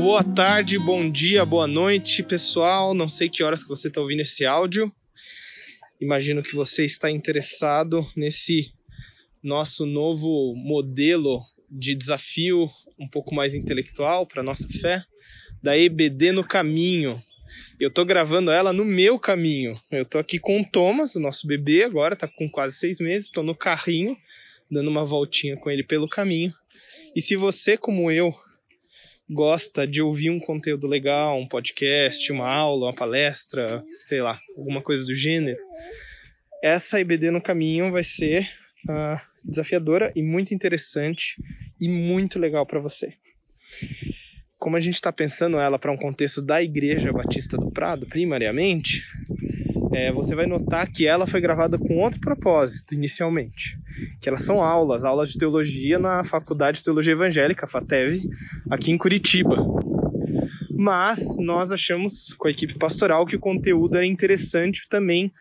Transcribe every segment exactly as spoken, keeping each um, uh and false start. Boa tarde, bom dia, boa noite, pessoal. Não sei que horas que você está ouvindo esse áudio. Imagino que você está interessado nesse nosso novo modelo de desafio um pouco mais intelectual para a nossa fé, da E B D no caminho. Eu tô gravando ela no meu caminho. Eu tô aqui com o Thomas, o nosso bebê agora, tá com quase seis meses, tô no carrinho, dando uma voltinha com ele pelo caminho. E se você, como eu, gosta de ouvir um conteúdo legal, um podcast, uma aula, uma palestra, sei lá, alguma coisa do gênero, essa E B D no caminho vai ser uh, desafiadora e muito interessante e muito legal para você. Como a gente está pensando ela para um contexto da Igreja Batista do Prado, primariamente, é, você vai notar que ela foi gravada com outro propósito, inicialmente. Que elas são aulas, aulas de teologia na Faculdade de Teologia Evangélica, FATEV, aqui em Curitiba. Mas nós achamos, com a equipe pastoral, que o conteúdo era interessante também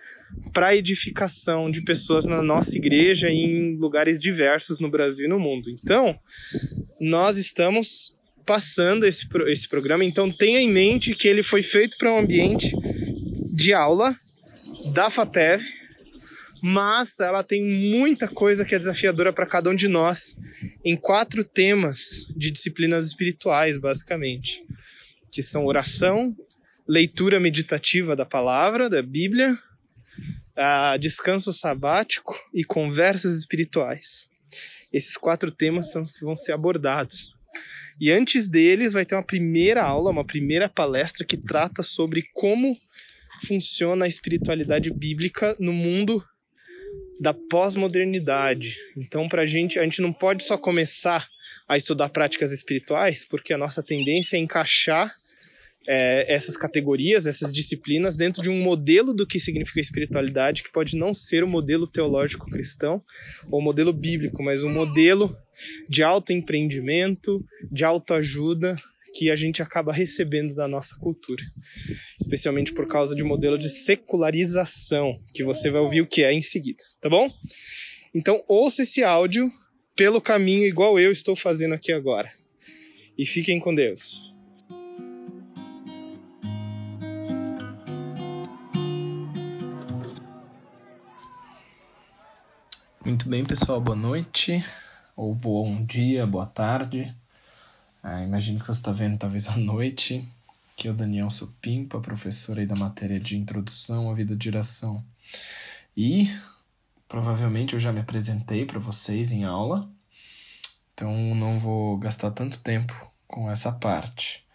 para a edificação de pessoas na nossa igreja e em lugares diversos no Brasil e no mundo. Então, nós estamos passando esse, esse programa, então tenha em mente que ele foi feito para um ambiente de aula da FATEV, mas ela tem muita coisa que é desafiadora para cada um de nós, em quatro temas de disciplinas espirituais, basicamente, que são oração, leitura meditativa da palavra, da Bíblia, a descanso sabático e conversas espirituais. Esses quatro temas são, vão ser abordados. E antes deles vai ter uma primeira aula, uma primeira palestra que trata sobre como funciona a espiritualidade bíblica no mundo da pós-modernidade. Então, pra gente, a gente não pode só começar a estudar práticas espirituais, porque a nossa tendência é encaixar é, essas categorias, essas disciplinas dentro de um modelo do que significa espiritualidade, que pode não ser o modelo teológico cristão ou modelo bíblico, mas um modelo de autoempreendimento, de autoajuda, que a gente acaba recebendo da nossa cultura, especialmente por causa de modelo de secularização, que você vai ouvir o que é em seguida, tá bom? Então ouça esse áudio pelo caminho igual eu estou fazendo aqui agora. E fiquem com Deus. Muito bem, pessoal, boa noite, ou bom dia, boa tarde. Ah, imagino que você está vendo talvez à noite, que é o Daniel Supimpa, professor aí da matéria de introdução à vida de oração. E provavelmente eu já me apresentei para vocês em aula, então não vou gastar tanto tempo com essa parte.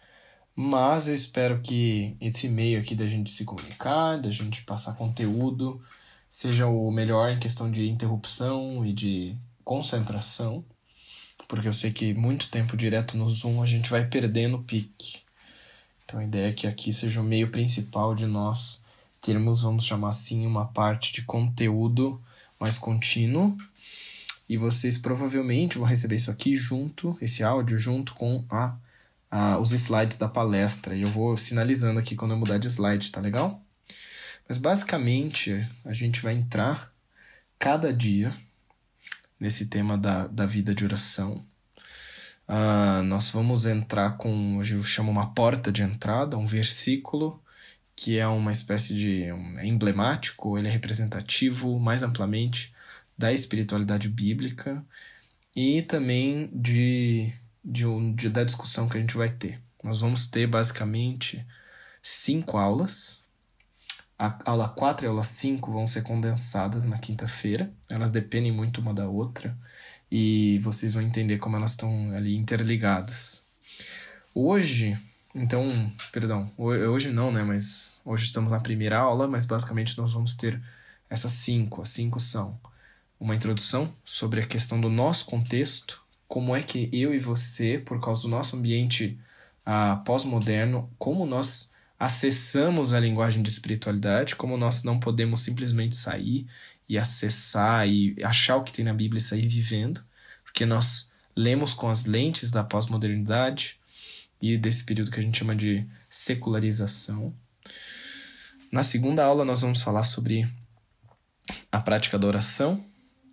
Mas eu espero que esse meio aqui da gente se comunicar, da gente passar conteúdo, seja o melhor em questão de interrupção e de concentração. Porque eu sei que muito tempo direto no Zoom a gente vai perdendo o pique. Então a ideia é que aqui seja o meio principal de nós termos, vamos chamar assim, uma parte de conteúdo mais contínuo. E vocês provavelmente vão receber isso aqui junto, esse áudio, junto com a, a, os slides da palestra. E eu vou sinalizando aqui quando eu mudar de slide, tá legal? Mas basicamente a gente vai entrar cada dia nesse tema da, da vida de oração. Uh, nós vamos entrar com, hoje eu chamo uma porta de entrada, um versículo que é uma espécie de um, é emblemático, ele é representativo mais amplamente da espiritualidade bíblica e também de, de, um, de, da discussão que a gente vai ter. Nós vamos ter basicamente cinco aulas. A aula quatro e a aula cinco vão ser condensadas na quinta-feira. Elas dependem muito uma da outra e vocês vão entender como elas estão ali interligadas. Hoje, então, perdão, hoje não, né? Mas hoje estamos na primeira aula, mas basicamente nós vamos ter essas cinco. As cinco são uma introdução sobre a questão do nosso contexto, como é que eu e você, por causa do nosso ambiente ah, pós-moderno, como nós acessamos a linguagem de espiritualidade, como nós não podemos simplesmente sair e acessar e achar o que tem na Bíblia e sair vivendo, porque nós lemos com as lentes da pós-modernidade e desse período que a gente chama de secularização. Na segunda aula nós vamos falar sobre a prática da oração.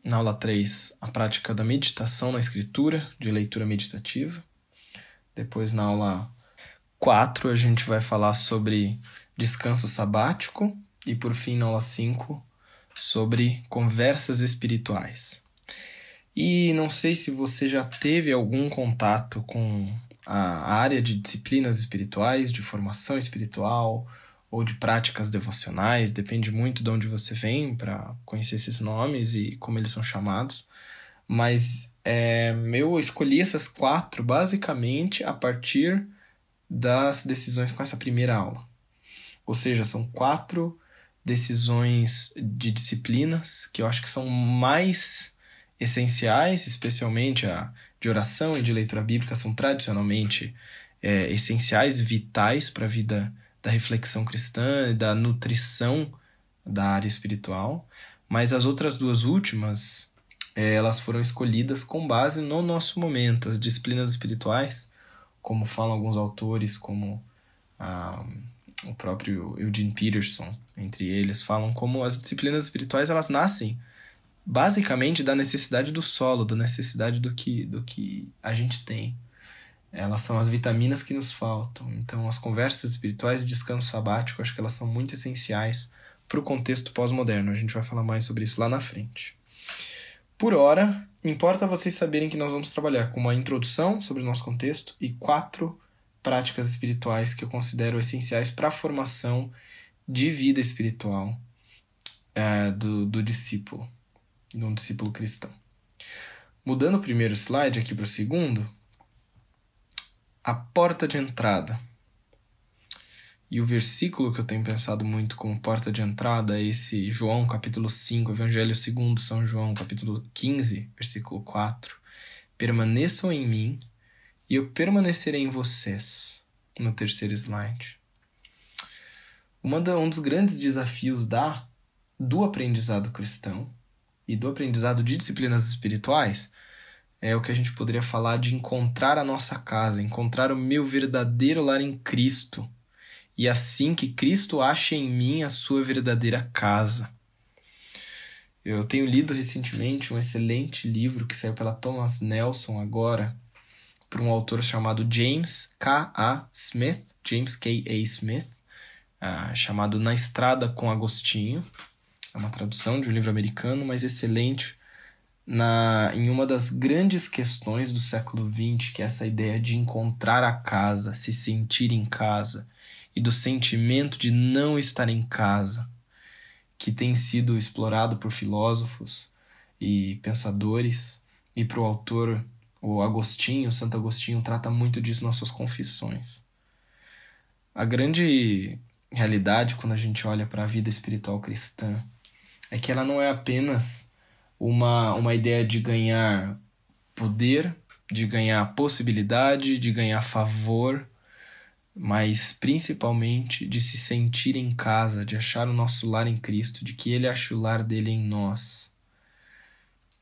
Na aula três, a prática da meditação na escritura, de leitura meditativa. Depois na aula quatro a gente vai falar sobre descanso sabático e, por fim, na aula cinco, sobre conversas espirituais. E não sei se você já teve algum contato com a área de disciplinas espirituais, de formação espiritual ou de práticas devocionais, depende muito de onde você vem para conhecer esses nomes e como eles são chamados, mas é, eu escolhi essas quatro basicamente a partir das decisões com essa primeira aula. Ou seja, são quatro decisões de disciplinas que eu acho que são mais essenciais, especialmente a de oração e de leitura bíblica, são tradicionalmente é, essenciais, vitais para a vida da reflexão cristã e da nutrição da área espiritual. Mas as outras duas últimas, é, elas foram escolhidas com base no nosso momento. As disciplinas espirituais, como falam alguns autores, como ah, o próprio Eugene Peterson, entre eles, falam como as disciplinas espirituais elas nascem basicamente da necessidade do solo, da necessidade do que, do que a gente tem. Elas são as vitaminas que nos faltam. Então, as conversas espirituais e descanso sabático, acho que elas são muito essenciais para o contexto pós-moderno. A gente vai falar mais sobre isso lá na frente. Por ora, importa vocês saberem que nós vamos trabalhar com uma introdução sobre o nosso contexto e quatro práticas espirituais que eu considero essenciais para a formação de vida espiritual é, do, do discípulo. de um discípulo cristão. Mudando o primeiro slide aqui para o segundo, a porta de entrada. E o versículo que eu tenho pensado muito como porta de entrada é esse João capítulo cinco, Evangelho segundo São João, capítulo quinze, versículo quatro. Permaneçam em mim e eu permanecerei em vocês. No terceiro slide. Uma da, um dos grandes desafios da, do aprendizado cristão e do aprendizado de disciplinas espirituais é o que a gente poderia falar de encontrar a nossa casa, encontrar o meu verdadeiro lar em Cristo, e assim que Cristo ache em mim a sua verdadeira casa. Eu tenho lido recentemente um excelente livro que saiu pela Thomas Nelson agora, por um autor chamado James K A. Smith, James K A. Smith, uh, chamado Na Estrada com Agostinho. É uma tradução de um livro americano, mas excelente na, em uma das grandes questões do século vinte, que é essa ideia de encontrar a casa, se sentir em casa, e do sentimento de não estar em casa, que tem sido explorado por filósofos e pensadores, e para o autor, o Agostinho, Santo Agostinho, trata muito disso nas suas confissões. A grande realidade, quando a gente olha para a vida espiritual cristã, é que ela não é apenas uma, uma ideia de ganhar poder, de ganhar possibilidade, de ganhar favor, mas principalmente de se sentir em casa, de achar o nosso lar em Cristo, de que Ele ache o lar dele em nós.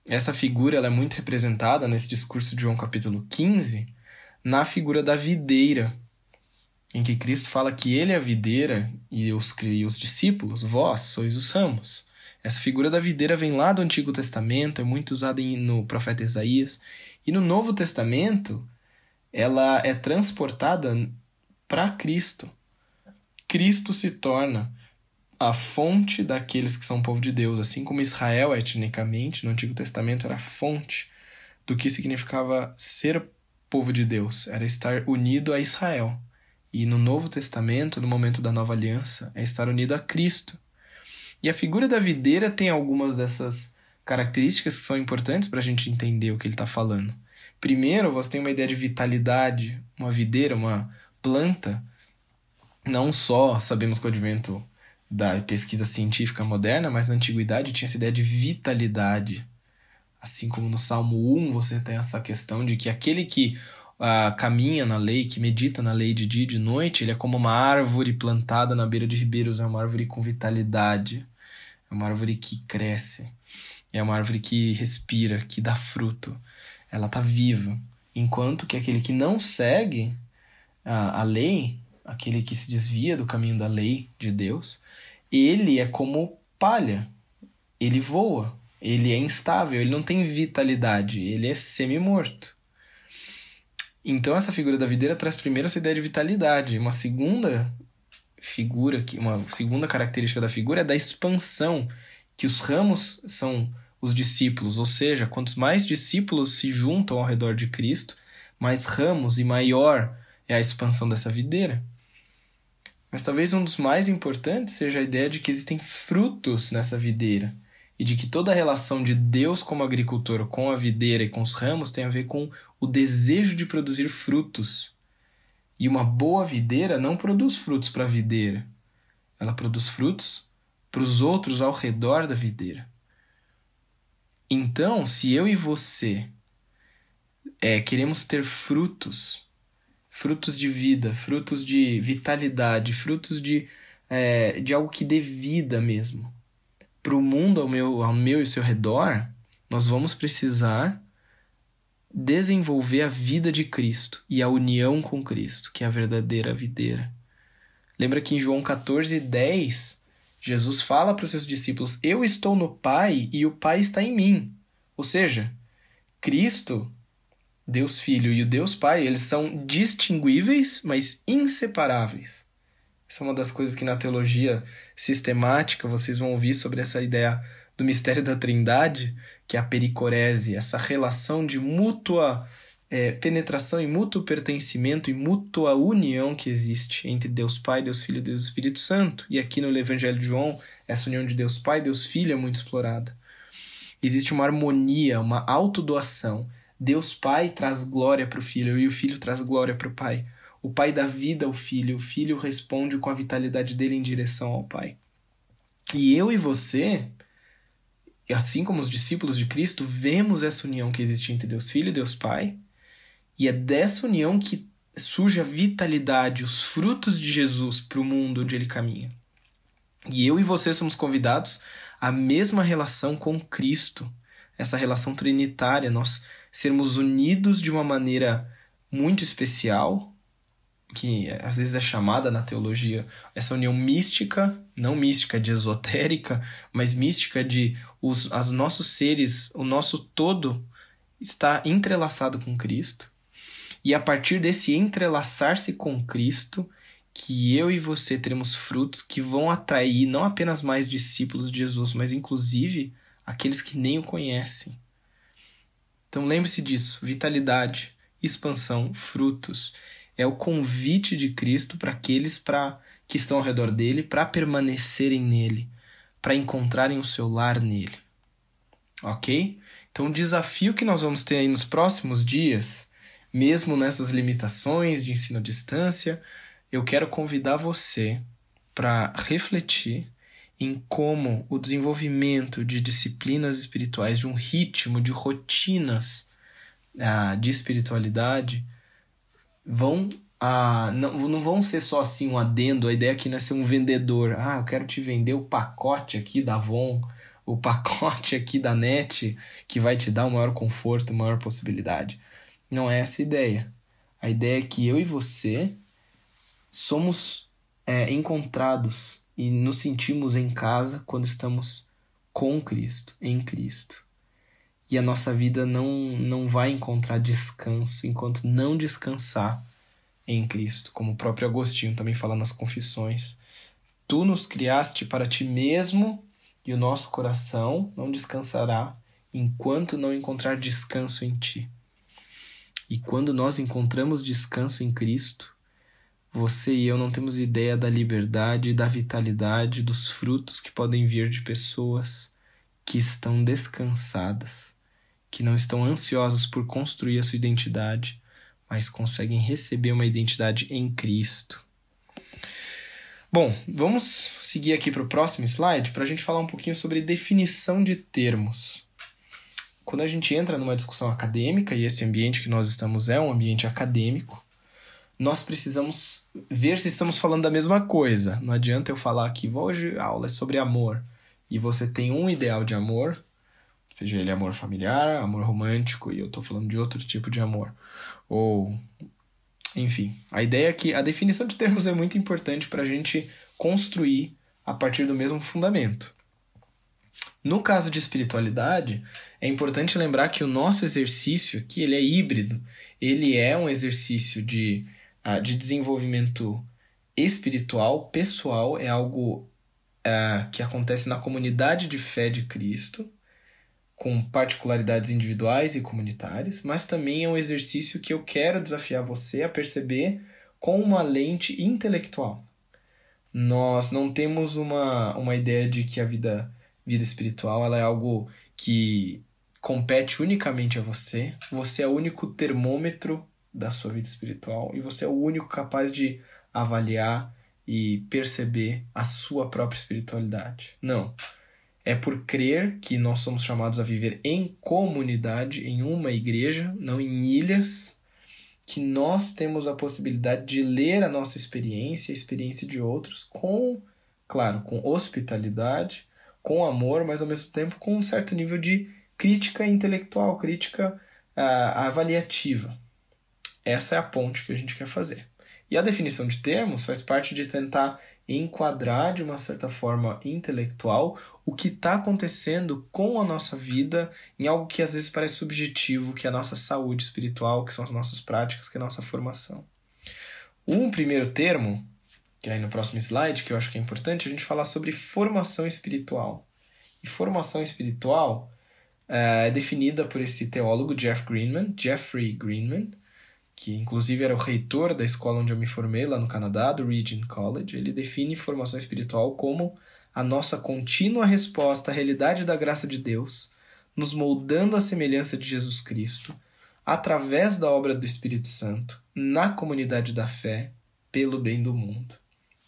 Essa figura ela é muito representada nesse discurso de João capítulo quinze, na figura da videira, em que Cristo fala que ele é a videira e os, e os discípulos, vós, sois os ramos. Essa figura da videira vem lá do Antigo Testamento, é muito usada em, no profeta Isaías. E no Novo Testamento, ela é transportada para Cristo. Cristo se torna a fonte daqueles que são povo de Deus. Assim como Israel, etnicamente, no Antigo Testamento, era a fonte do que significava ser povo de Deus. Era estar unido a Israel. E no Novo Testamento, no momento da Nova Aliança, é estar unido a Cristo. E a figura da videira tem algumas dessas características que são importantes para a gente entender o que ele está falando. Primeiro, você tem uma ideia de vitalidade, uma videira, uma planta. Não só sabemos com o advento da pesquisa científica moderna, mas na antiguidade tinha essa ideia de vitalidade. Assim como no Salmo um você tem essa questão de que aquele que Uh, caminha na lei, que medita na lei de dia e de noite, ele é como uma árvore plantada na beira de ribeiros, é uma árvore com vitalidade, é uma árvore que cresce, é uma árvore que respira, que dá fruto, ela está viva. Enquanto que aquele que não segue a, a lei, aquele que se desvia do caminho da lei de Deus, ele é como palha, ele voa, ele é instável, ele não tem vitalidade, ele é semi-morto. Então essa figura da videira traz primeiro essa ideia de vitalidade. Uma segunda figura, uma segunda característica da figura é da expansão, que os ramos são os discípulos, ou seja, quantos mais discípulos se juntam ao redor de Cristo, mais ramos e maior é a expansão dessa videira. Mas talvez um dos mais importantes seja a ideia de que existem frutos nessa videira e de que toda a relação de Deus como agricultor com a videira e com os ramos tem a ver com o desejo de produzir frutos. E uma boa videira não produz frutos para a videira. Ela produz frutos para os outros ao redor da videira. Então, se eu e você é, queremos ter frutos, frutos de vida, frutos de vitalidade, frutos de, é, de algo que dê vida mesmo, para o mundo ao meu, ao meu e ao seu redor, nós vamos precisar desenvolver a vida de Cristo e a união com Cristo, que é a verdadeira videira. Lembra que em João catorze, dez, Jesus fala para os seus discípulos: eu estou no Pai e o Pai está em mim. Ou seja, Cristo, Deus Filho e o Deus Pai, eles são distinguíveis, mas inseparáveis. Essa é uma das coisas que na teologia sistemática vocês vão ouvir sobre essa ideia do mistério da Trindade, que é a pericorese, essa relação de mútua é, penetração e mútuo pertencimento e mútua união que existe entre Deus Pai, Deus Filho e Deus Espírito Santo. E aqui no Evangelho de João, essa união de Deus Pai e Deus Filho é muito explorada. Existe uma harmonia, uma autodoação. Deus Pai traz glória para o Filho e o Filho traz glória para o Pai. O Pai dá vida ao Filho, o Filho responde com a vitalidade dele em direção ao Pai. E eu e você, assim como os discípulos de Cristo, vemos essa união que existe entre Deus Filho e Deus Pai, e é dessa união que surge a vitalidade, os frutos de Jesus para o mundo onde ele caminha. E eu e você somos convidados à mesma relação com Cristo, essa relação trinitária, nós sermos unidos de uma maneira muito especial, que às vezes é chamada na teologia essa união mística, não mística de esotérica, mas mística de os as nossos seres, o nosso todo está entrelaçado com Cristo. E a partir desse entrelaçar-se com Cristo, que eu e você teremos frutos que vão atrair não apenas mais discípulos de Jesus, mas inclusive aqueles que nem o conhecem. Então lembre-se disso, vitalidade, expansão, frutos. É o convite de Cristo para aqueles pra, que estão ao redor dele, para permanecerem nele, para encontrarem o seu lar nele. Ok? Então o desafio que nós vamos ter aí nos próximos dias, mesmo nessas limitações de ensino à distância, eu quero convidar você para refletir em como o desenvolvimento de disciplinas espirituais, de um ritmo, de rotinas ah, de espiritualidade, vão ah, não, não vão ser só assim um adendo. A ideia aqui não é ser um vendedor. Ah, eu quero te vender o pacote aqui da Avon, o pacote aqui da Net, que vai te dar o maior conforto, a maior possibilidade. Não é essa a ideia. A ideia é que eu e você somos é, encontrados e nos sentimos em casa quando estamos com Cristo, em Cristo. E a nossa vida não, não vai encontrar descanso enquanto não descansar em Cristo. Como o próprio Agostinho também fala nas Confissões. Tu nos criaste para ti mesmo e o nosso coração não descansará enquanto não encontrar descanso em ti. E quando nós encontramos descanso em Cristo, você e eu não temos ideia da liberdade, da vitalidade, dos frutos que podem vir de pessoas que estão descansadas, que não estão ansiosos por construir a sua identidade, mas conseguem receber uma identidade em Cristo. Bom, vamos seguir aqui para o próximo slide para a gente falar um pouquinho sobre definição de termos. Quando a gente entra numa discussão acadêmica, e esse ambiente que nós estamos é um ambiente acadêmico, nós precisamos ver se estamos falando da mesma coisa. Não adianta eu falar que hoje a aula é sobre amor, e você tem um ideal de amor, seja ele amor familiar, amor romântico, e eu estou falando de outro tipo de amor. Ou, enfim, a ideia é que a definição de termos é muito importante para a gente construir a partir do mesmo fundamento. No caso de espiritualidade, é importante lembrar que o nosso exercício aqui, ele é híbrido. Ele é um exercício de, de desenvolvimento espiritual, pessoal, é algo uh, que acontece na comunidade de fé de Cristo, com particularidades individuais e comunitárias, mas também é um exercício que eu quero desafiar você a perceber com uma lente intelectual. Nós não temos uma, uma ideia de que a vida... vida espiritual, ela é algo que compete unicamente a você. Você é o único termômetro da sua vida espiritual e você é o único capaz de avaliar e perceber a sua própria espiritualidade. Não. É por crer que nós somos chamados a viver em comunidade, em uma igreja, não em ilhas, que nós temos a possibilidade de ler a nossa experiência, a experiência de outros, com, claro, com hospitalidade, com amor, mas ao mesmo tempo com um certo nível de crítica intelectual, crítica uh, avaliativa. Essa é a ponte que a gente quer fazer. E a definição de termos faz parte de tentar enquadrar de uma certa forma intelectual o que está acontecendo com a nossa vida em algo que às vezes parece subjetivo, que é a nossa saúde espiritual, que são as nossas práticas, que é a nossa formação. Um primeiro termo, que aí no próximo slide, que eu acho que é importante, a gente falar sobre formação espiritual. E formação espiritual é, é definida por esse teólogo Jeff Greenman, Jeffrey Greenman, que inclusive era o reitor da escola onde eu me formei, lá no Canadá, do Regent College. Ele define formação espiritual como a nossa contínua resposta à realidade da graça de Deus, nos moldando à semelhança de Jesus Cristo, através da obra do Espírito Santo, na comunidade da fé, pelo bem do mundo.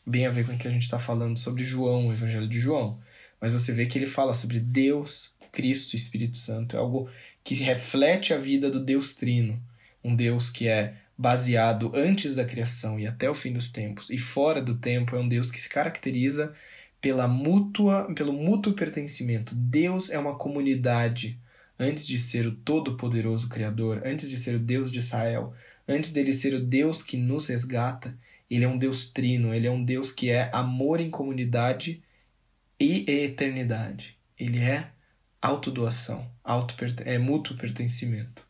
Bem a ver com o que a gente está falando sobre João, o Evangelho de João. Mas você vê que ele fala sobre Deus, Cristo e Espírito Santo. É algo que reflete a vida do Deus Trino. Um Deus que é baseado antes da criação e até o fim dos tempos. E fora do tempo é um Deus que se caracteriza pela mútua, pelo mútuo pertencimento. Deus é uma comunidade. Antes de ser o Todo-Poderoso Criador, antes de ser o Deus de Israel, antes dele ser o Deus que nos resgata, ele é um Deus trino, ele é um Deus que é amor em comunidade e eternidade. Ele é autodoação, auto é mútuo pertencimento.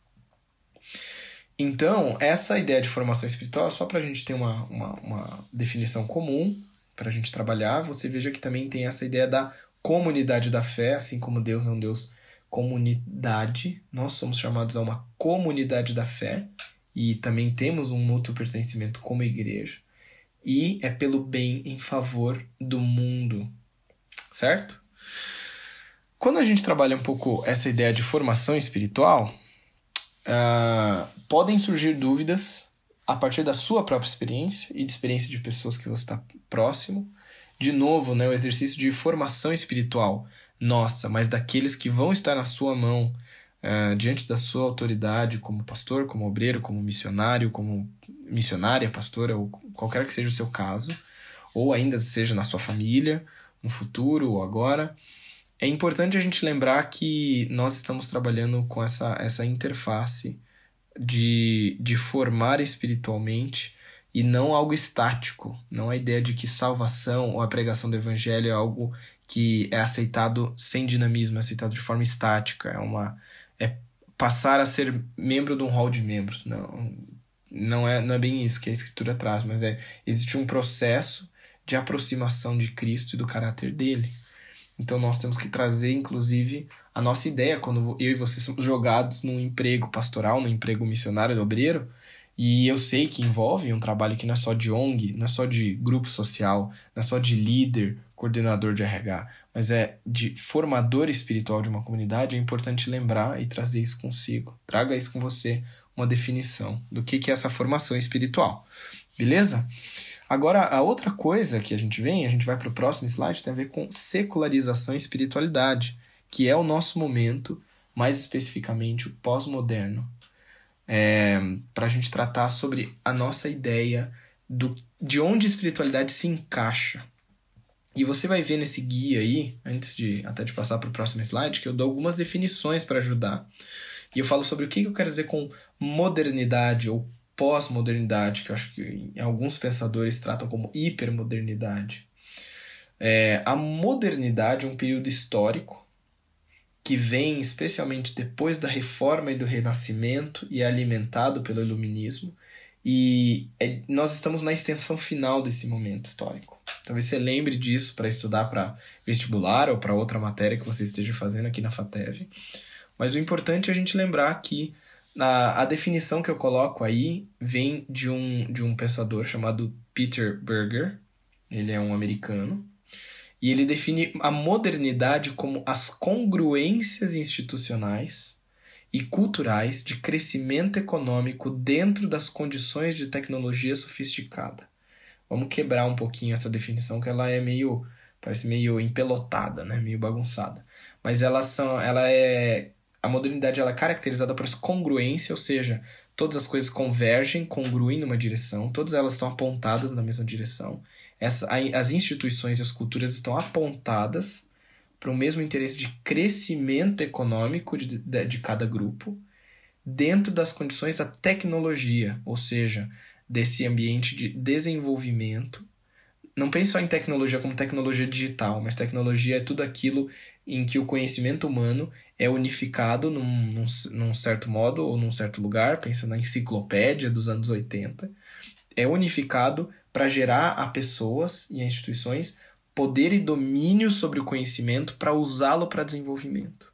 Então, essa ideia de formação espiritual, só para a gente ter uma, uma, uma definição comum, para a gente trabalhar, você veja que também tem essa ideia da comunidade da fé, assim como Deus é um Deus comunidade, nós somos chamados a uma comunidade da fé e também temos um mútuo pertencimento como igreja. E é pelo bem em favor do mundo, certo? Quando a gente trabalha um pouco essa ideia de formação espiritual, uh, podem surgir dúvidas a partir da sua própria experiência e de experiência de pessoas que você está próximo. De novo, né, o exercício de formação espiritual nossa, mas daqueles que vão estar na sua mão, uh, diante da sua autoridade como pastor, como obreiro, como missionário, como missionária, pastora, ou qualquer que seja o seu caso, ou ainda seja na sua família, no futuro ou agora. É importante a gente lembrar que nós estamos trabalhando com essa, essa interface de, de formar espiritualmente e não algo estático, não a ideia de que salvação ou a pregação do evangelho é algo que é aceitado sem dinamismo, é aceitado de forma estática, é, uma, é passar a ser membro de um hall de membros. Não, não, é, não é bem isso que a Escritura traz, mas é, existe um processo de aproximação de Cristo e do caráter dele. Então nós temos que trazer, inclusive, a nossa ideia, quando eu e você somos jogados num emprego pastoral, num emprego missionário, obreiro, e eu sei que envolve um trabalho que não é só de O N G, não é só de grupo social, não é só de líder, coordenador de R H, mas é de formador espiritual de uma comunidade. É importante lembrar e trazer isso consigo. Traga isso com você, uma definição do que é essa formação espiritual. Beleza? Agora, a outra coisa que a gente vem, a gente vai para o próximo slide, tem a ver com secularização e espiritualidade, que é o nosso momento, mais especificamente o pós-moderno, é, para a gente tratar sobre a nossa ideia do, de onde a espiritualidade se encaixa. E você vai ver nesse guia aí, antes de até de passar para o próximo slide, que eu dou algumas definições para ajudar. E eu falo sobre o que eu quero dizer com modernidade ou pós-modernidade, que eu acho que alguns pensadores tratam como hipermodernidade. É, a modernidade é um período histórico que vem especialmente depois da Reforma e do Renascimento e é alimentado pelo Iluminismo. E é, nós estamos na extensão final desse momento histórico. Talvez você lembre disso para estudar para vestibular ou para outra matéria que você esteja fazendo aqui na FATEV. Mas o importante é a gente lembrar que a, a definição que eu coloco aí vem de um, de um pensador chamado Peter Berger. Ele é um americano. E ele define a modernidade como as congruências institucionais e culturais de crescimento econômico dentro das condições de tecnologia sofisticada. Vamos quebrar um pouquinho essa definição, que ela é meio, parece meio empelotada, né? Meio bagunçada. Mas elas são, ela é, a modernidade ela é caracterizada por congruência, ou seja, todas as coisas convergem, congruem numa direção, todas elas estão apontadas na mesma direção. Essa, as instituições e as culturas estão apontadas para o mesmo interesse de crescimento econômico de, de, de cada grupo, dentro das condições da tecnologia, ou seja, desse ambiente de desenvolvimento. Não pense só em tecnologia como tecnologia digital, mas tecnologia é tudo aquilo em que o conhecimento humano é unificado num, num, num certo modo ou num certo lugar, pensa na enciclopédia dos anos oitenta, é unificado para gerar a pessoas e a instituições poder e domínio sobre o conhecimento para usá-lo para desenvolvimento.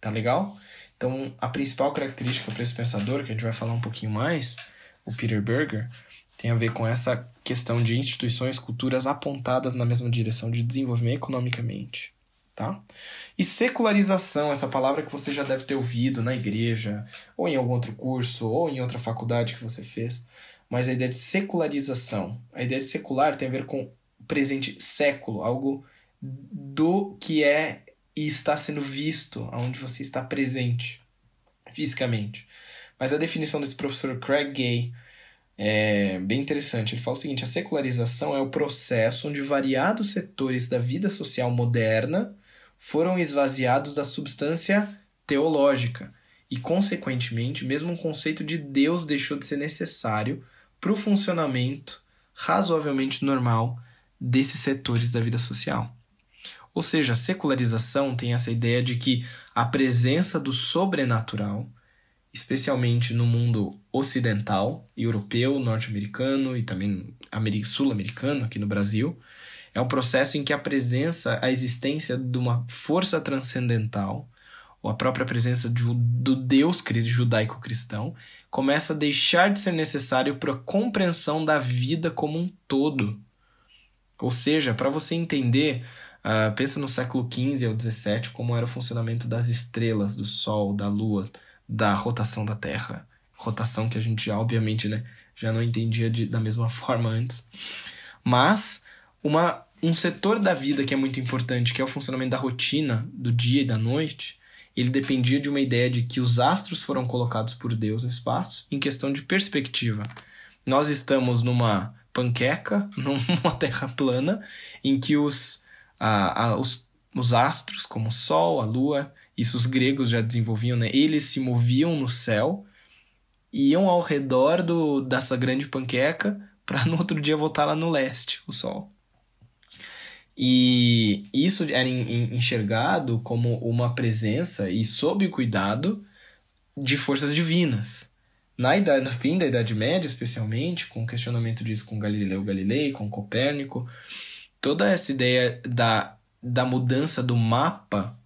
Tá legal? Então, a principal característica para esse pensador, que a gente vai falar um pouquinho mais, o Peter Berger, tem a ver com essa questão de instituições, culturas apontadas na mesma direção de desenvolvimento economicamente, tá? E secularização, essa palavra que você já deve ter ouvido na igreja, ou em algum outro curso, ou em outra faculdade que você fez, mas a ideia de secularização, a ideia de secular tem a ver com o presente século, algo do que é e está sendo visto, aonde você está presente, fisicamente. Mas a definição desse professor Craig Gay é bem interessante. Ele fala o seguinte: a secularização é o processo onde variados setores da vida social moderna foram esvaziados da substância teológica e, consequentemente, mesmo o conceito de Deus deixou de ser necessário para o funcionamento razoavelmente normal desses setores da vida social. Ou seja, a secularização tem essa ideia de que a presença do sobrenatural, especialmente no mundo ocidental, europeu, norte-americano e também sul-americano, aqui no Brasil, é um processo em que a presença, a existência de uma força transcendental, ou a própria presença de, do Deus judaico-cristão, começa a deixar de ser necessário para a compreensão da vida como um todo. Ou seja, para você entender, uh, pensa no século quinze ao dezessete, como era o funcionamento das estrelas, do Sol, da Lua, da rotação da Terra, rotação que a gente já, obviamente, né, já não entendia de, da mesma forma antes, mas uma, um setor da vida que é muito importante, que é o funcionamento da rotina, do dia e da noite, ele dependia de uma ideia de que os astros foram colocados por Deus no espaço em questão de perspectiva. Nós estamos numa panqueca, numa terra plana, em que os, ah, ah, os, os astros, como o Sol, a Lua, isso os gregos já desenvolviam, né? Eles se moviam no céu, iam ao redor do, dessa grande panqueca para no outro dia voltar lá no leste, o Sol. E isso era enxergado como uma presença e sob o cuidado de forças divinas. Na idade, no fim da Idade Média, especialmente, com o questionamento disso com Galileu Galilei, com Copérnico, toda essa ideia da, da mudança do mapa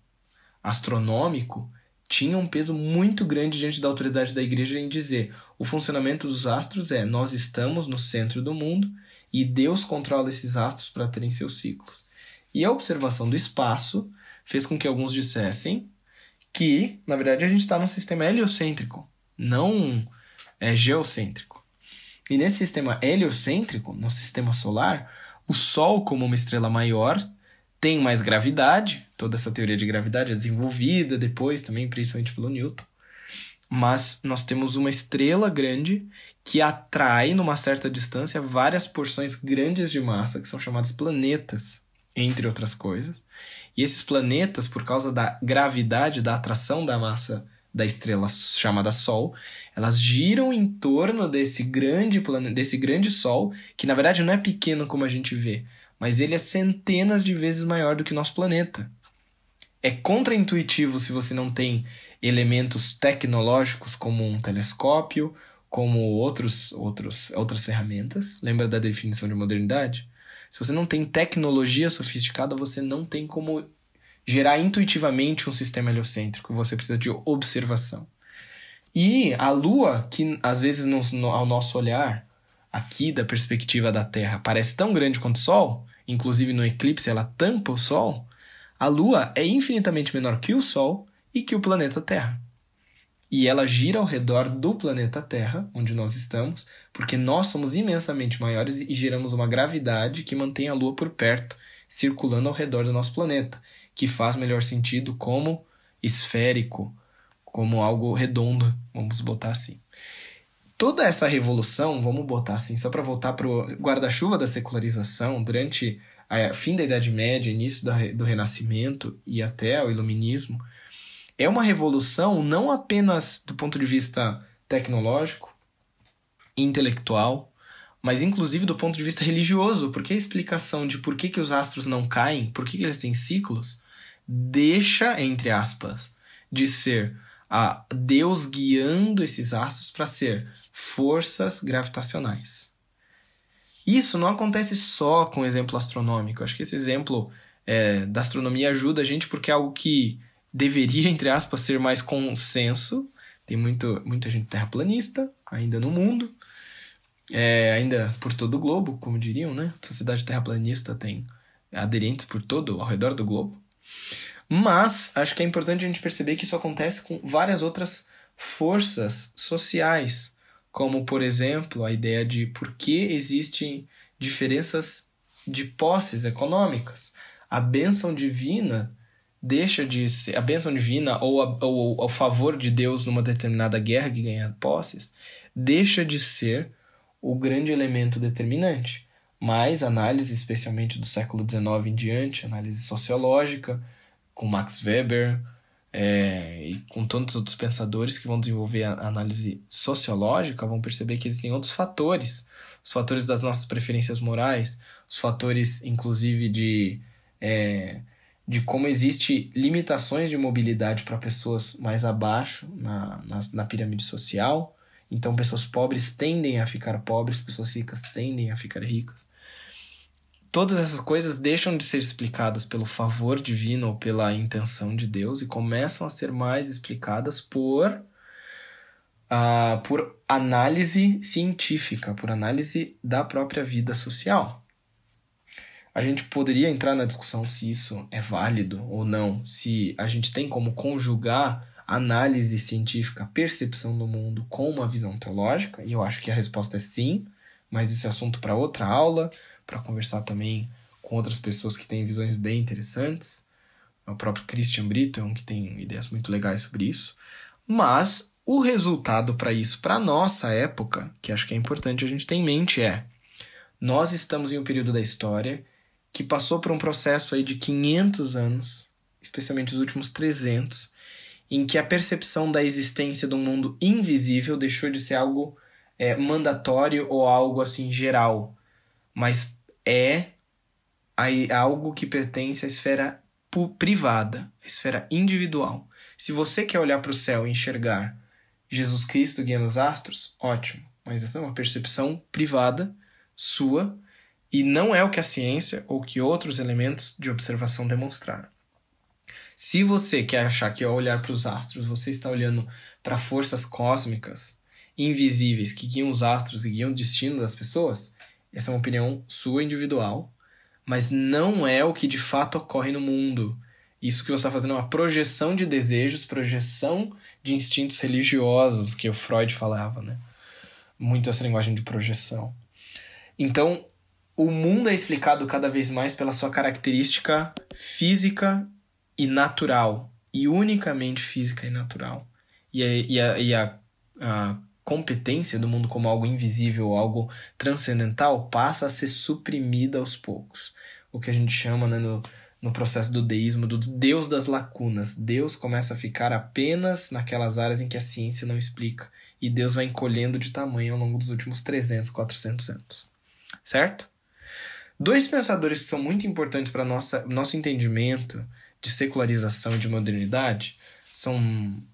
astronômico tinha um peso muito grande diante da autoridade da igreja em dizer: o funcionamento dos astros é, nós estamos no centro do mundo e Deus controla esses astros para terem seus ciclos. E a observação do espaço fez com que alguns dissessem que, na verdade, a gente está num sistema heliocêntrico, não é, geocêntrico. E nesse sistema heliocêntrico, no sistema solar, o Sol, como uma estrela maior, tem mais gravidade, toda essa teoria de gravidade é desenvolvida depois também, principalmente pelo Newton, mas nós temos uma estrela grande que atrai, numa certa distância, várias porções grandes de massa, que são chamadas planetas, entre outras coisas, e esses planetas, por causa da gravidade, da atração da massa da estrela chamada Sol, elas giram em torno desse grande plane... desse grande Sol, que na verdade não é pequeno como a gente vê, mas ele é centenas de vezes maior do que o nosso planeta. É contraintuitivo se você não tem elementos tecnológicos como um telescópio, como outros, outros, outras ferramentas. Lembra da definição de modernidade? Se você não tem tecnologia sofisticada, você não tem como gerar intuitivamente um sistema heliocêntrico. Você precisa de observação. E a Lua, que às vezes no, no, ao nosso olhar, aqui da perspectiva da Terra, parece tão grande quanto o Sol, inclusive no eclipse ela tampa o Sol, a Lua é infinitamente menor que o Sol e que o planeta Terra. E ela gira ao redor do planeta Terra, onde nós estamos, porque nós somos imensamente maiores e geramos uma gravidade que mantém a Lua por perto, circulando ao redor do nosso planeta, que faz melhor sentido como esférico, como algo redondo, vamos botar assim. Toda essa revolução, vamos botar assim, só para voltar para o guarda-chuva da secularização, durante o fim da Idade Média, início do Renascimento e até o Iluminismo, é uma revolução não apenas do ponto de vista tecnológico, intelectual, mas inclusive do ponto de vista religioso, porque a explicação de por que, que os astros não caem, por que, que eles têm ciclos, deixa, entre aspas, de ser a Deus guiando esses astros para ser forças gravitacionais. Isso não acontece só com o exemplo astronômico. Acho que esse exemplo é, da astronomia ajuda a gente porque é algo que deveria, entre aspas, ser mais consenso. Tem muito, muita gente terraplanista ainda no mundo, é, ainda por todo o globo, como diriam, né? A sociedade terraplanista tem aderentes por todo, ao redor do globo. Mas acho que é importante a gente perceber que isso acontece com várias outras forças sociais, como, por exemplo, a ideia de por que existem diferenças de posses econômicas. A bênção divina deixa de ser... A bênção divina ou, a, ou, ou o favor de Deus numa determinada guerra que ganha posses deixa de ser o grande elemento determinante. Mas a análise, especialmente do século dezenove em diante, análise sociológica, com Max Weber é, e com tantos outros pensadores que vão desenvolver a análise sociológica, vão perceber que existem outros fatores, os fatores das nossas preferências morais, os fatores, inclusive, de, é, de como existem limitações de mobilidade para pessoas mais abaixo na, na, na pirâmide social. Então, pessoas pobres tendem a ficar pobres, pessoas ricas tendem a ficar ricas. Todas essas coisas deixam de ser explicadas pelo favor divino ou pela intenção de Deus e começam a ser mais explicadas por, uh, por análise científica, por análise da própria vida social. A gente poderia entrar na discussão se isso é válido ou não, se a gente tem como conjugar análise científica, percepção do mundo com uma visão teológica, e eu acho que a resposta é sim, mas isso é assunto para outra aula, para conversar também com outras pessoas que têm visões bem interessantes. O próprio Christian Brito é um que tem ideias muito legais sobre isso. Mas o resultado para isso, para a nossa época, que acho que é importante a gente ter em mente, é: nós estamos em um período da história que passou por um processo aí de quinhentos anos, especialmente os últimos trezentos, em que a percepção da existência de um mundo invisível deixou de ser algo é, mandatório ou algo assim geral, mas é algo que pertence à esfera privada, à esfera individual. Se você quer olhar para o céu e enxergar Jesus Cristo guiando os astros, ótimo. Mas essa é uma percepção privada, sua, e não é o que a ciência ou que outros elementos de observação demonstraram. Se você quer achar que ao olhar para os astros você está olhando para forças cósmicas invisíveis que guiam os astros e guiam o destino das pessoas, essa é uma opinião sua, individual, mas não é o que de fato ocorre no mundo. Isso que você está fazendo é uma projeção de desejos, projeção de instintos religiosos, que o Freud falava, né? Muito essa linguagem de projeção. Então, o mundo é explicado cada vez mais pela sua característica física e natural, e unicamente física e natural. E a, e a, e a, a competência do mundo como algo invisível, algo transcendental, passa a ser suprimida aos poucos. O que a gente chama, né, no, no processo do deísmo, do Deus das lacunas. Deus começa a ficar apenas naquelas áreas em que a ciência não explica. E Deus vai encolhendo de tamanho ao longo dos últimos trezentos, quatrocentos anos. Certo? Dois pensadores que são muito importantes para nossa nosso entendimento de secularização e de modernidade são,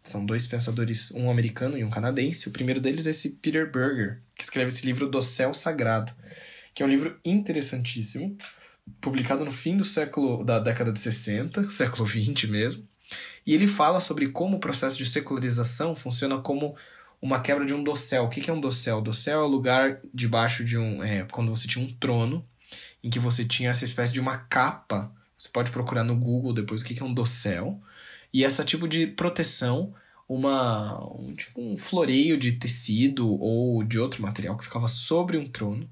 são dois pensadores, um americano e um canadense. O primeiro deles é esse Peter Berger, que escreve esse livro Do Céu Sagrado, que é um livro interessantíssimo, publicado no fim do século, da década de sessenta, século vinte mesmo, e ele fala sobre como o processo de secularização funciona como uma quebra de um dossel. O que é um dossel? O dossel é o lugar debaixo de um... É, quando você tinha um trono, em que você tinha essa espécie de uma capa. Você pode procurar no Google depois o que é um dossel. E essa tipo de proteção, uma, um, tipo um floreio de tecido ou de outro material que ficava sobre um trono,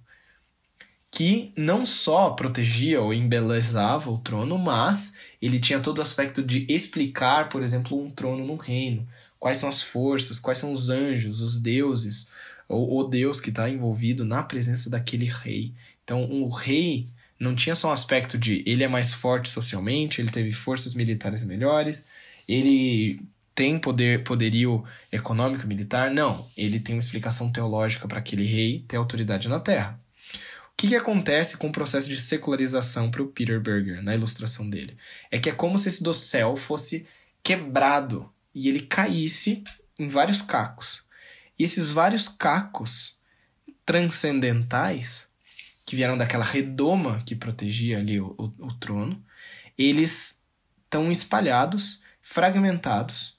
que não só protegia ou embelezava o trono, mas ele tinha todo o aspecto de explicar, por exemplo, um trono num reino. Quais são as forças, quais são os anjos, os deuses, ou o Deus que está envolvido na presença daquele rei. Então, o rei não tinha só um aspecto de ele é mais forte socialmente, ele teve forças militares melhores, ele tem poder, poderio econômico e militar. Não, ele tem uma explicação teológica para aquele rei ter autoridade na terra. O que, que acontece com o processo de secularização para o Peter Berger, na ilustração dele? É que é como se esse dossel fosse quebrado e ele caísse em vários cacos. E esses vários cacos transcendentais, que vieram daquela redoma que protegia ali o, o, o trono, eles estão espalhados, fragmentados,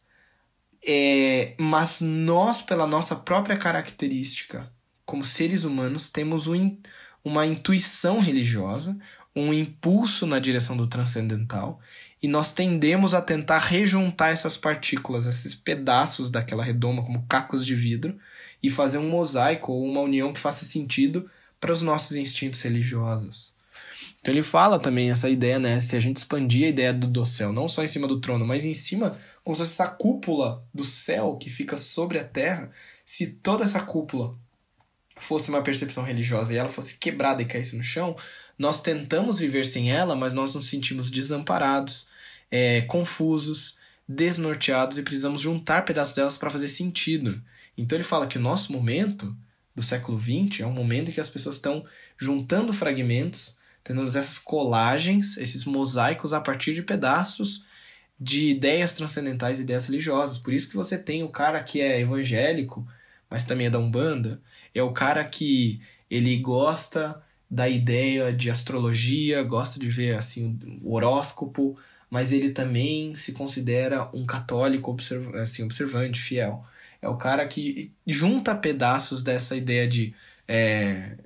é, mas nós, pela nossa própria característica, como seres humanos, temos um, uma intuição religiosa, um impulso na direção do transcendental, e nós tendemos a tentar rejuntar essas partículas, esses pedaços daquela redoma como cacos de vidro, e fazer um mosaico ou uma união que faça sentido para os nossos instintos religiosos. Então ele fala também essa ideia, né, se a gente expandir a ideia do dossel, não só em cima do trono, mas em cima, como se fosse essa cúpula do céu que fica sobre a terra, se toda essa cúpula fosse uma percepção religiosa e ela fosse quebrada e caísse no chão, nós tentamos viver sem ela, mas nós nos sentimos desamparados, é, confusos, desnorteados e precisamos juntar pedaços delas para fazer sentido. Então ele fala que o nosso momento do século vinte é um momento em que as pessoas estão juntando fragmentos, tendo essas colagens, esses mosaicos a partir de pedaços de ideias transcendentais e ideias religiosas. Por isso que você tem o cara que é evangélico, mas também é da Umbanda, é o cara que ele gosta da ideia de astrologia, gosta de ver assim, o horóscopo, mas ele também se considera um católico observ- assim, observante, fiel. É o cara que junta pedaços dessa ideia de é,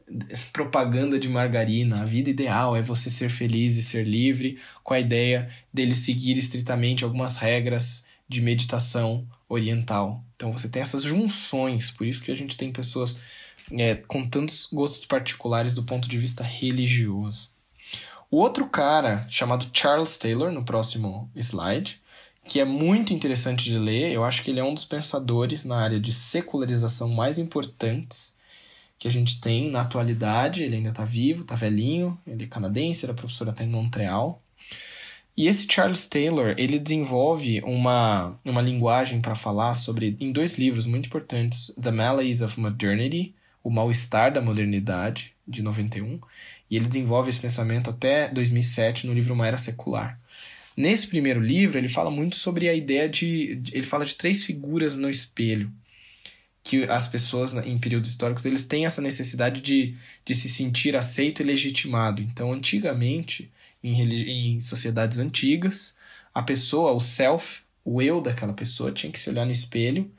propaganda de margarina. A vida ideal é você ser feliz e ser livre, com a ideia dele seguir estritamente algumas regras de meditação oriental. Então você tem essas junções, por isso que a gente tem pessoas é, com tantos gostos particulares do ponto de vista religioso. O outro cara, chamado Charles Taylor, no próximo slide, que é muito interessante de ler, eu acho que ele é um dos pensadores na área de secularização mais importantes que a gente tem na atualidade. Ele ainda está vivo, está velhinho, ele é canadense, era professor até em Montreal. E esse Charles Taylor, ele desenvolve uma, uma linguagem para falar sobre, em dois livros muito importantes, The Malaise of Modernity, O Mal-Estar da Modernidade, de noventa e um, e ele desenvolve esse pensamento até dois mil e sete no livro Uma Era Secular. Nesse primeiro livro, ele fala muito sobre a ideia de... Ele fala de três figuras no espelho, que as pessoas, em períodos históricos, eles têm essa necessidade de, de se sentir aceito e legitimado. Então, antigamente, em, em sociedades antigas, a pessoa, o self, o eu daquela pessoa, tinha que se olhar no espelho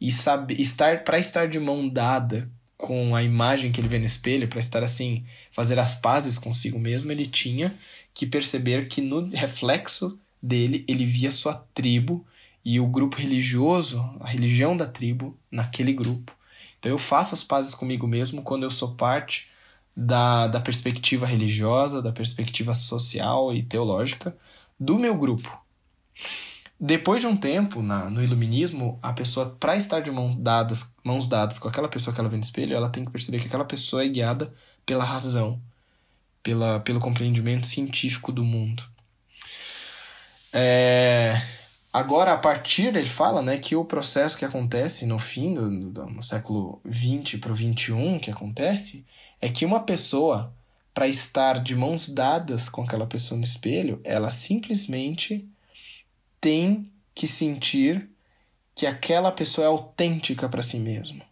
e saber, estar, para estar de mão dada com a imagem que ele vê no espelho, para estar assim, fazer as pazes consigo mesmo, ele tinha que perceber que no reflexo dele ele via sua tribo e o grupo religioso, a religião da tribo, naquele grupo. Então eu faço as pazes comigo mesmo quando eu sou parte da, da perspectiva religiosa, da perspectiva social e teológica do meu grupo. Depois de um tempo, na, no iluminismo, a pessoa, para estar de mãos dadas, mãos dadas com aquela pessoa que ela vê no espelho, ela tem que perceber que aquela pessoa é guiada pela razão, pela, pelo compreendimento científico do mundo. É, agora, a partir, ele fala, né, que o processo que acontece no fim do, do, do século vinte para o vinte e um, que acontece, é que uma pessoa, para estar de mãos dadas com aquela pessoa no espelho, ela simplesmente tem que sentir que aquela pessoa é autêntica para si mesma,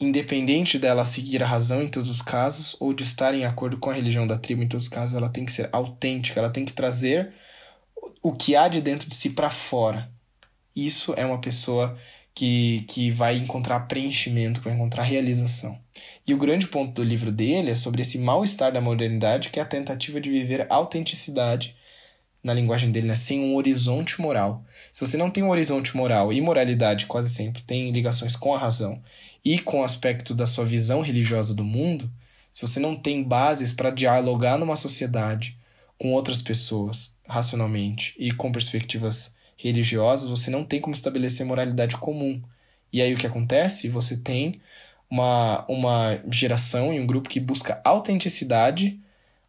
independente dela seguir a razão em todos os casos ou de estar em acordo com a religião da tribo em todos os casos. Ela tem que ser autêntica, ela tem que trazer o que há de dentro de si para fora. Isso é uma pessoa que, que vai encontrar preenchimento, vai encontrar realização. E o grande ponto do livro dele é sobre esse mal-estar da modernidade, que é a tentativa de viver autenticidade, na linguagem dele, né, sem um horizonte moral. Se você não tem um horizonte moral, e moralidade quase sempre tem ligações com a razão e com o aspecto da sua visão religiosa do mundo, se você não tem bases para dialogar numa sociedade com outras pessoas racionalmente e com perspectivas religiosas, você não tem como estabelecer moralidade comum. E aí o que acontece? Você tem uma, uma geração e um grupo que busca autenticidade,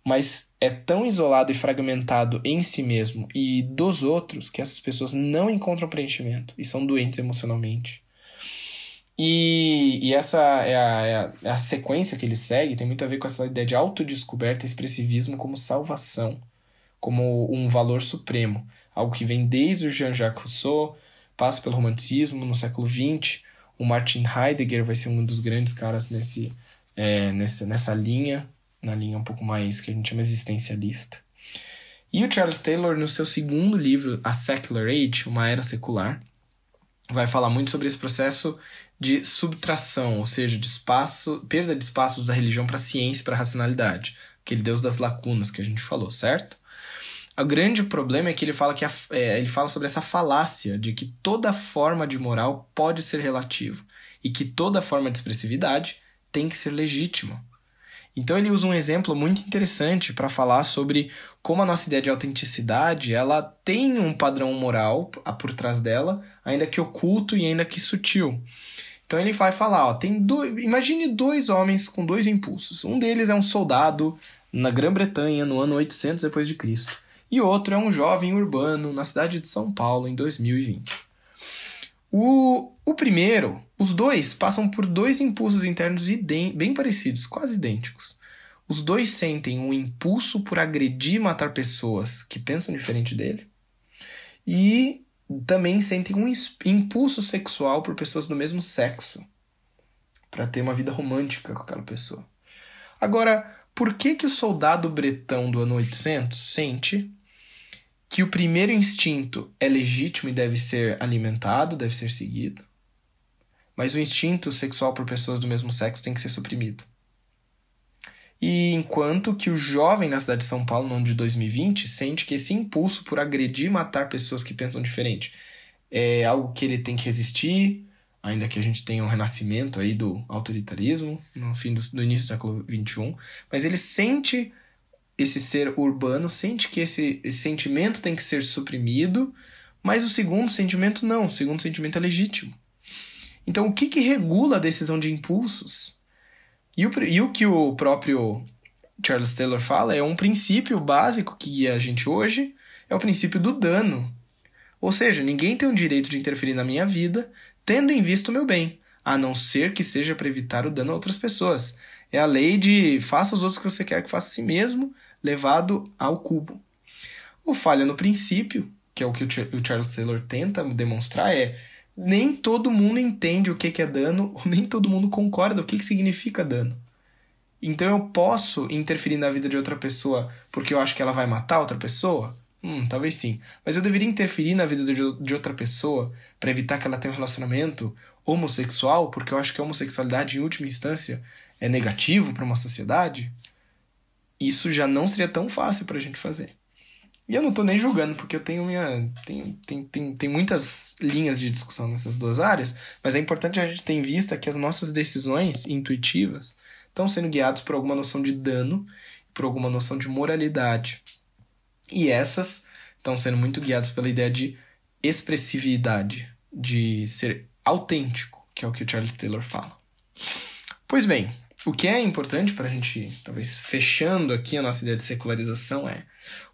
mas é tão isolado e fragmentado em si mesmo e dos outros que essas pessoas não encontram preenchimento e são doentes emocionalmente. E, e essa é a, é a sequência que ele segue, tem muito a ver com essa ideia de autodescoberta e expressivismo como salvação, como um valor supremo. Algo que vem desde o Jean-Jacques Rousseau, passa pelo romanticismo no século vinte. O Martin Heidegger vai ser um dos grandes caras nesse, é, nessa, nessa linha, na linha um pouco mais que a gente chama existencialista. E o Charles Taylor, no seu segundo livro, A Secular Age, Uma Era Secular, vai falar muito sobre esse processo de subtração, ou seja, de espaço, perda de espaços da religião para a ciência e para a racionalidade. Aquele Deus das lacunas que a gente falou, certo? O grande problema é que ele fala, que a, é, ele fala sobre essa falácia de que toda forma de moral pode ser relativa e que toda forma de expressividade tem que ser legítima. Então ele usa um exemplo muito interessante para falar sobre como a nossa ideia de autenticidade, ela tem um padrão moral por trás dela, ainda que oculto e ainda que sutil. Então ele vai falar, ó, tem dois, imagine dois homens com dois impulsos. Um deles é um soldado na Grã-Bretanha no ano oitocentos depois de Cristo e outro é um jovem urbano na cidade de São Paulo, em dois mil e vinte. O, o primeiro, os dois passam por dois impulsos internos idem- bem parecidos, quase idênticos. Os dois sentem um impulso por agredir e matar pessoas que pensam diferente dele, e também sentem um impulso sexual por pessoas do mesmo sexo, para ter uma vida romântica com aquela pessoa. Agora, por que que o soldado bretão do ano oitocentos sente que o primeiro instinto é legítimo e deve ser alimentado, deve ser seguido, mas o instinto sexual por pessoas do mesmo sexo tem que ser suprimido? E enquanto que o jovem na cidade de São Paulo, no ano de dois mil e vinte, sente que esse impulso por agredir e matar pessoas que pensam diferente é algo que ele tem que resistir, ainda que a gente tenha um renascimento aí do autoritarismo no fim do, do início do século vinte e um, mas ele sente... Esse ser urbano sente que esse, esse sentimento tem que ser suprimido, mas o segundo sentimento não, o segundo sentimento é legítimo. Então, o que que regula a decisão de impulsos? E o, e o que o próprio Charles Taylor fala é um princípio básico que guia a gente hoje, é o princípio do dano. Ou seja, ninguém tem o direito de interferir na minha vida, tendo em vista o meu bem, a não ser que seja para evitar o dano a outras pessoas. É a lei de faça aos outros o que você quer que faça a si mesmo, levado ao cubo. O falha no princípio, que é o que o Charles Taylor tenta demonstrar, é nem todo mundo entende o que é dano, ou nem todo mundo concorda o que significa dano. Então eu posso interferir na vida de outra pessoa porque eu acho que ela vai matar outra pessoa? Hum, talvez sim. Mas eu deveria interferir na vida de outra pessoa para evitar que ela tenha um relacionamento homossexual, porque eu acho que a homossexualidade, em última instância, é negativo para uma sociedade? Isso já não seria tão fácil para a gente fazer. E eu não estou nem julgando, porque eu tenho minha... Tem, tem, tem, tem muitas linhas de discussão nessas duas áreas, mas é importante a gente ter em vista que as nossas decisões intuitivas estão sendo guiadas por alguma noção de dano, por alguma noção de moralidade. E essas estão sendo muito guiadas pela ideia de expressividade, de ser autêntico, que é o que o Charles Taylor fala. Pois bem, o que é importante para a gente, talvez fechando aqui a nossa ideia de secularização, é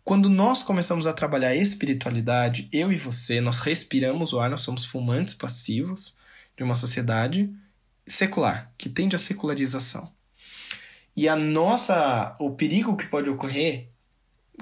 quando nós começamos a trabalhar a espiritualidade, eu e você, nós respiramos o ar, nós somos fumantes passivos de uma sociedade secular, que tende à secularização. E a nossa, o perigo que pode ocorrer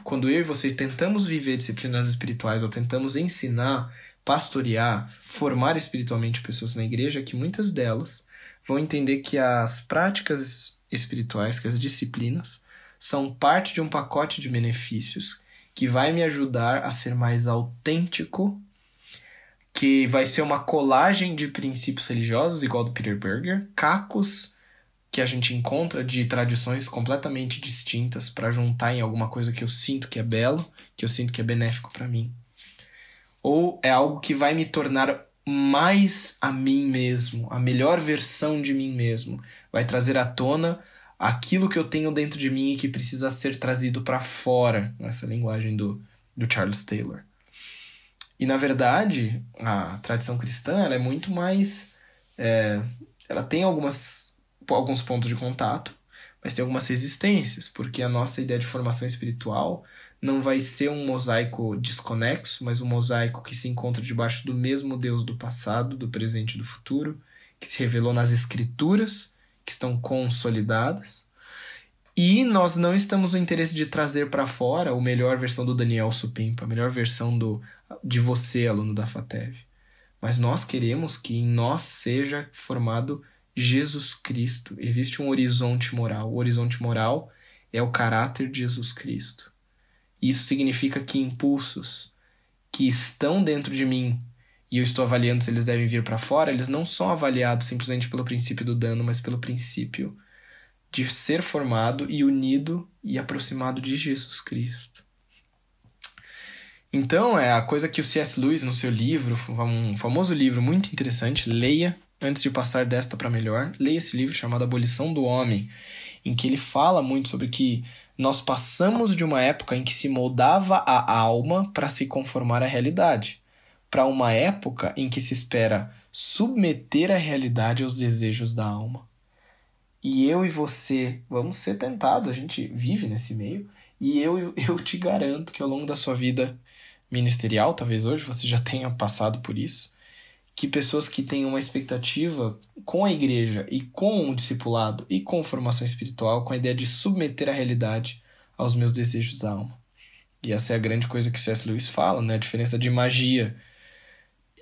quando eu e você tentamos viver disciplinas espirituais ou tentamos ensinar, pastorear, formar espiritualmente pessoas na igreja, que muitas delas vão entender que as práticas espirituais, que as disciplinas, são parte de um pacote de benefícios que vai me ajudar a ser mais autêntico, que vai ser uma colagem de princípios religiosos, igual do Peter Berger, cacos que a gente encontra de tradições completamente distintas para juntar em alguma coisa que eu sinto que é belo, que eu sinto que é benéfico para mim. Ou é algo que vai me tornar mais a mim mesmo, a melhor versão de mim mesmo. Vai trazer à tona aquilo que eu tenho dentro de mim e que precisa ser trazido para fora, nessa linguagem do, do Charles Taylor. E, na verdade, a tradição cristã ela é muito mais... É, ela tem algumas... alguns pontos de contato, mas tem algumas resistências, porque a nossa ideia de formação espiritual não vai ser um mosaico desconexo, mas um mosaico que se encontra debaixo do mesmo Deus do passado, do presente e do futuro, que se revelou nas escrituras, que estão consolidadas, e nós não estamos no interesse de trazer para fora a melhor versão do Daniel Supimpa, a melhor versão do, de você, aluno da FATEV, mas nós queremos que em nós seja formado Jesus Cristo. Existe um horizonte moral. O horizonte moral é o caráter de Jesus Cristo. Isso significa que impulsos que estão dentro de mim e eu estou avaliando se eles devem vir para fora, eles não são avaliados simplesmente pelo princípio do dano, mas pelo princípio de ser formado e unido e aproximado de Jesus Cristo. Então, é a coisa que o C S Lewis, no seu livro, um famoso livro muito interessante, leia, antes de passar desta para melhor, leia esse livro chamado Abolição do Homem, em que ele fala muito sobre que nós passamos de uma época em que se moldava a alma para se conformar à realidade, para uma época em que se espera submeter a realidade aos desejos da alma. E eu e você vamos ser tentados, a gente vive nesse meio, e eu, eu te garanto que ao longo da sua vida ministerial, talvez hoje você já tenha passado por isso, que pessoas que têm uma expectativa com a igreja e com o discipulado e com formação espiritual, com a ideia de submeter a realidade aos meus desejos da alma. E essa é a grande coisa que o C S Lewis fala, né? A diferença de magia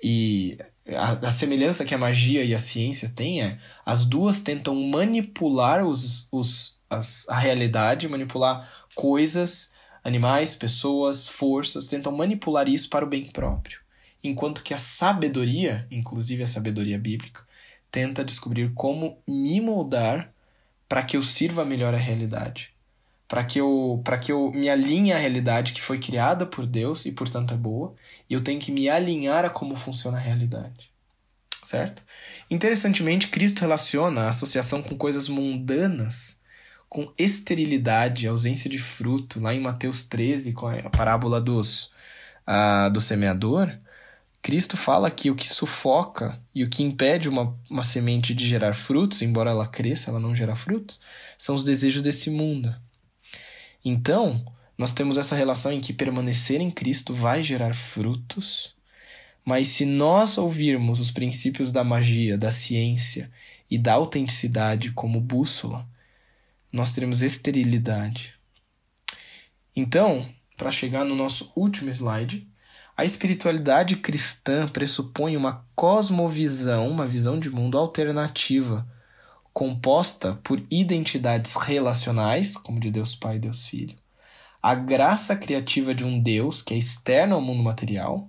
e a, a semelhança que a magia e a ciência têm é as duas tentam manipular os, os, as, a realidade, manipular coisas, animais, pessoas, forças, tentam manipular isso para o bem próprio. Enquanto que a sabedoria, inclusive a sabedoria bíblica, tenta descobrir como me moldar para que eu sirva melhor a realidade, para que eu, para que eu me alinhe à realidade que foi criada por Deus e, portanto, é boa, e eu tenho que me alinhar a como funciona a realidade, certo? Interessantemente, Cristo relaciona a associação com coisas mundanas, com esterilidade, ausência de fruto, lá em Mateus treze, com a parábola dos, uh, do semeador. Cristo fala que o que sufoca e o que impede uma, uma semente de gerar frutos, embora ela cresça, ela não gera frutos, são os desejos desse mundo. Então, nós temos essa relação em que permanecer em Cristo vai gerar frutos, mas se nós ouvirmos os princípios da magia, da ciência e da autenticidade como bússola, nós teremos esterilidade. Então, para chegar no nosso último slide, a espiritualidade cristã pressupõe uma cosmovisão, uma visão de mundo alternativa, composta por identidades relacionais, como de Deus Pai e Deus Filho, a graça criativa de um Deus que é externo ao mundo material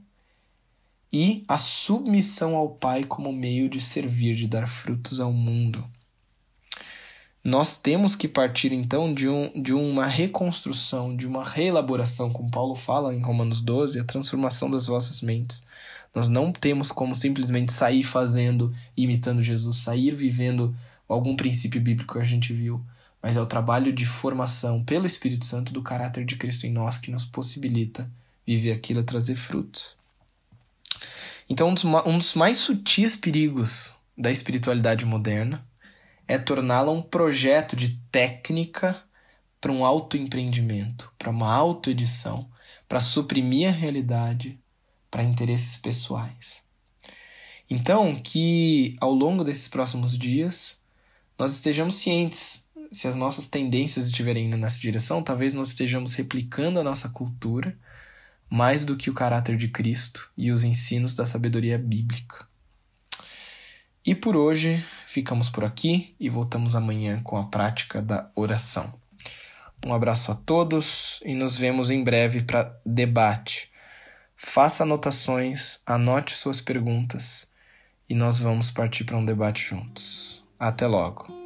e a submissão ao Pai como meio de servir, de dar frutos ao mundo. Nós temos que partir, então, de, um, de uma reconstrução, de uma reelaboração, como Paulo fala em Romanos doze, a transformação das vossas mentes. Nós não temos como simplesmente sair fazendo, imitando Jesus, sair vivendo algum princípio bíblico que a gente viu, mas é o trabalho de formação pelo Espírito Santo do caráter de Cristo em nós que nos possibilita viver aquilo e trazer frutos. Então, um dos, um dos mais sutis perigos da espiritualidade moderna é torná-la um projeto de técnica para um autoempreendimento, para uma autoedição, para suprimir a realidade, para interesses pessoais. Então, que ao longo desses próximos dias, nós estejamos cientes se as nossas tendências estiverem indo nessa direção, talvez nós estejamos replicando a nossa cultura mais do que o caráter de Cristo e os ensinos da sabedoria bíblica. E por hoje, ficamos por aqui e voltamos amanhã com a prática da oração. Um abraço a todos e nos vemos em breve para debate. Faça anotações, anote suas perguntas e nós vamos partir para um debate juntos. Até logo!